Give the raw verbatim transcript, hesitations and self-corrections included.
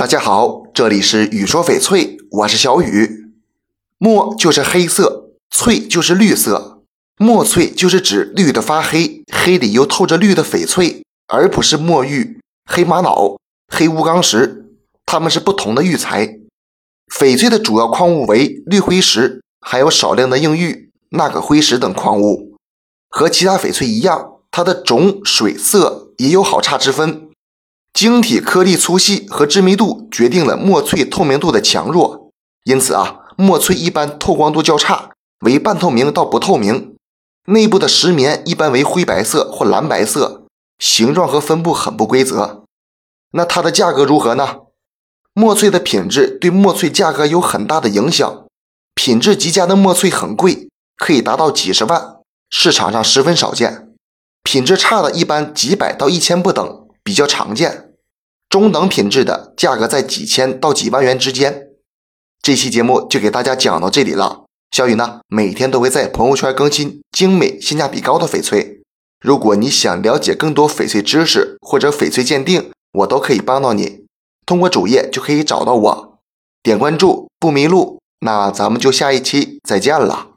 大家好，这里是雨说翡翠，我是小雨。墨就是黑色，翠就是绿色。墨翠就是指绿的发黑，黑里又透着绿的翡翠，而不是墨玉、黑玛瑙、黑乌钢石，它们是不同的玉材。翡翠的主要矿物为绿辉石，还有少量的硬玉、纳可辉石等矿物。和其他翡翠一样，它的种、水、色也有好差之分。晶体颗粒粗细和致密度决定了墨翠透明度的强弱，因此啊，墨翠一般透光度较差，为半透明到不透明。内部的石棉一般为灰白色或蓝白色，形状和分布很不规则。那它的价格如何呢？墨翠的品质对墨翠价格有很大的影响，品质极佳的墨翠很贵，可以达到几十万，市场上十分少见。品质差的一般几百到一千不等，比较常见。中等品质的价格在几千到几万元之间。这期节目就给大家讲到这里了。小雨呢，每天都会在朋友圈更新精美性价比高的翡翠。如果你想了解更多翡翠知识或者翡翠鉴定，我都可以帮到你。通过主页就可以找到我。点关注，不迷路。那咱们就下一期再见了。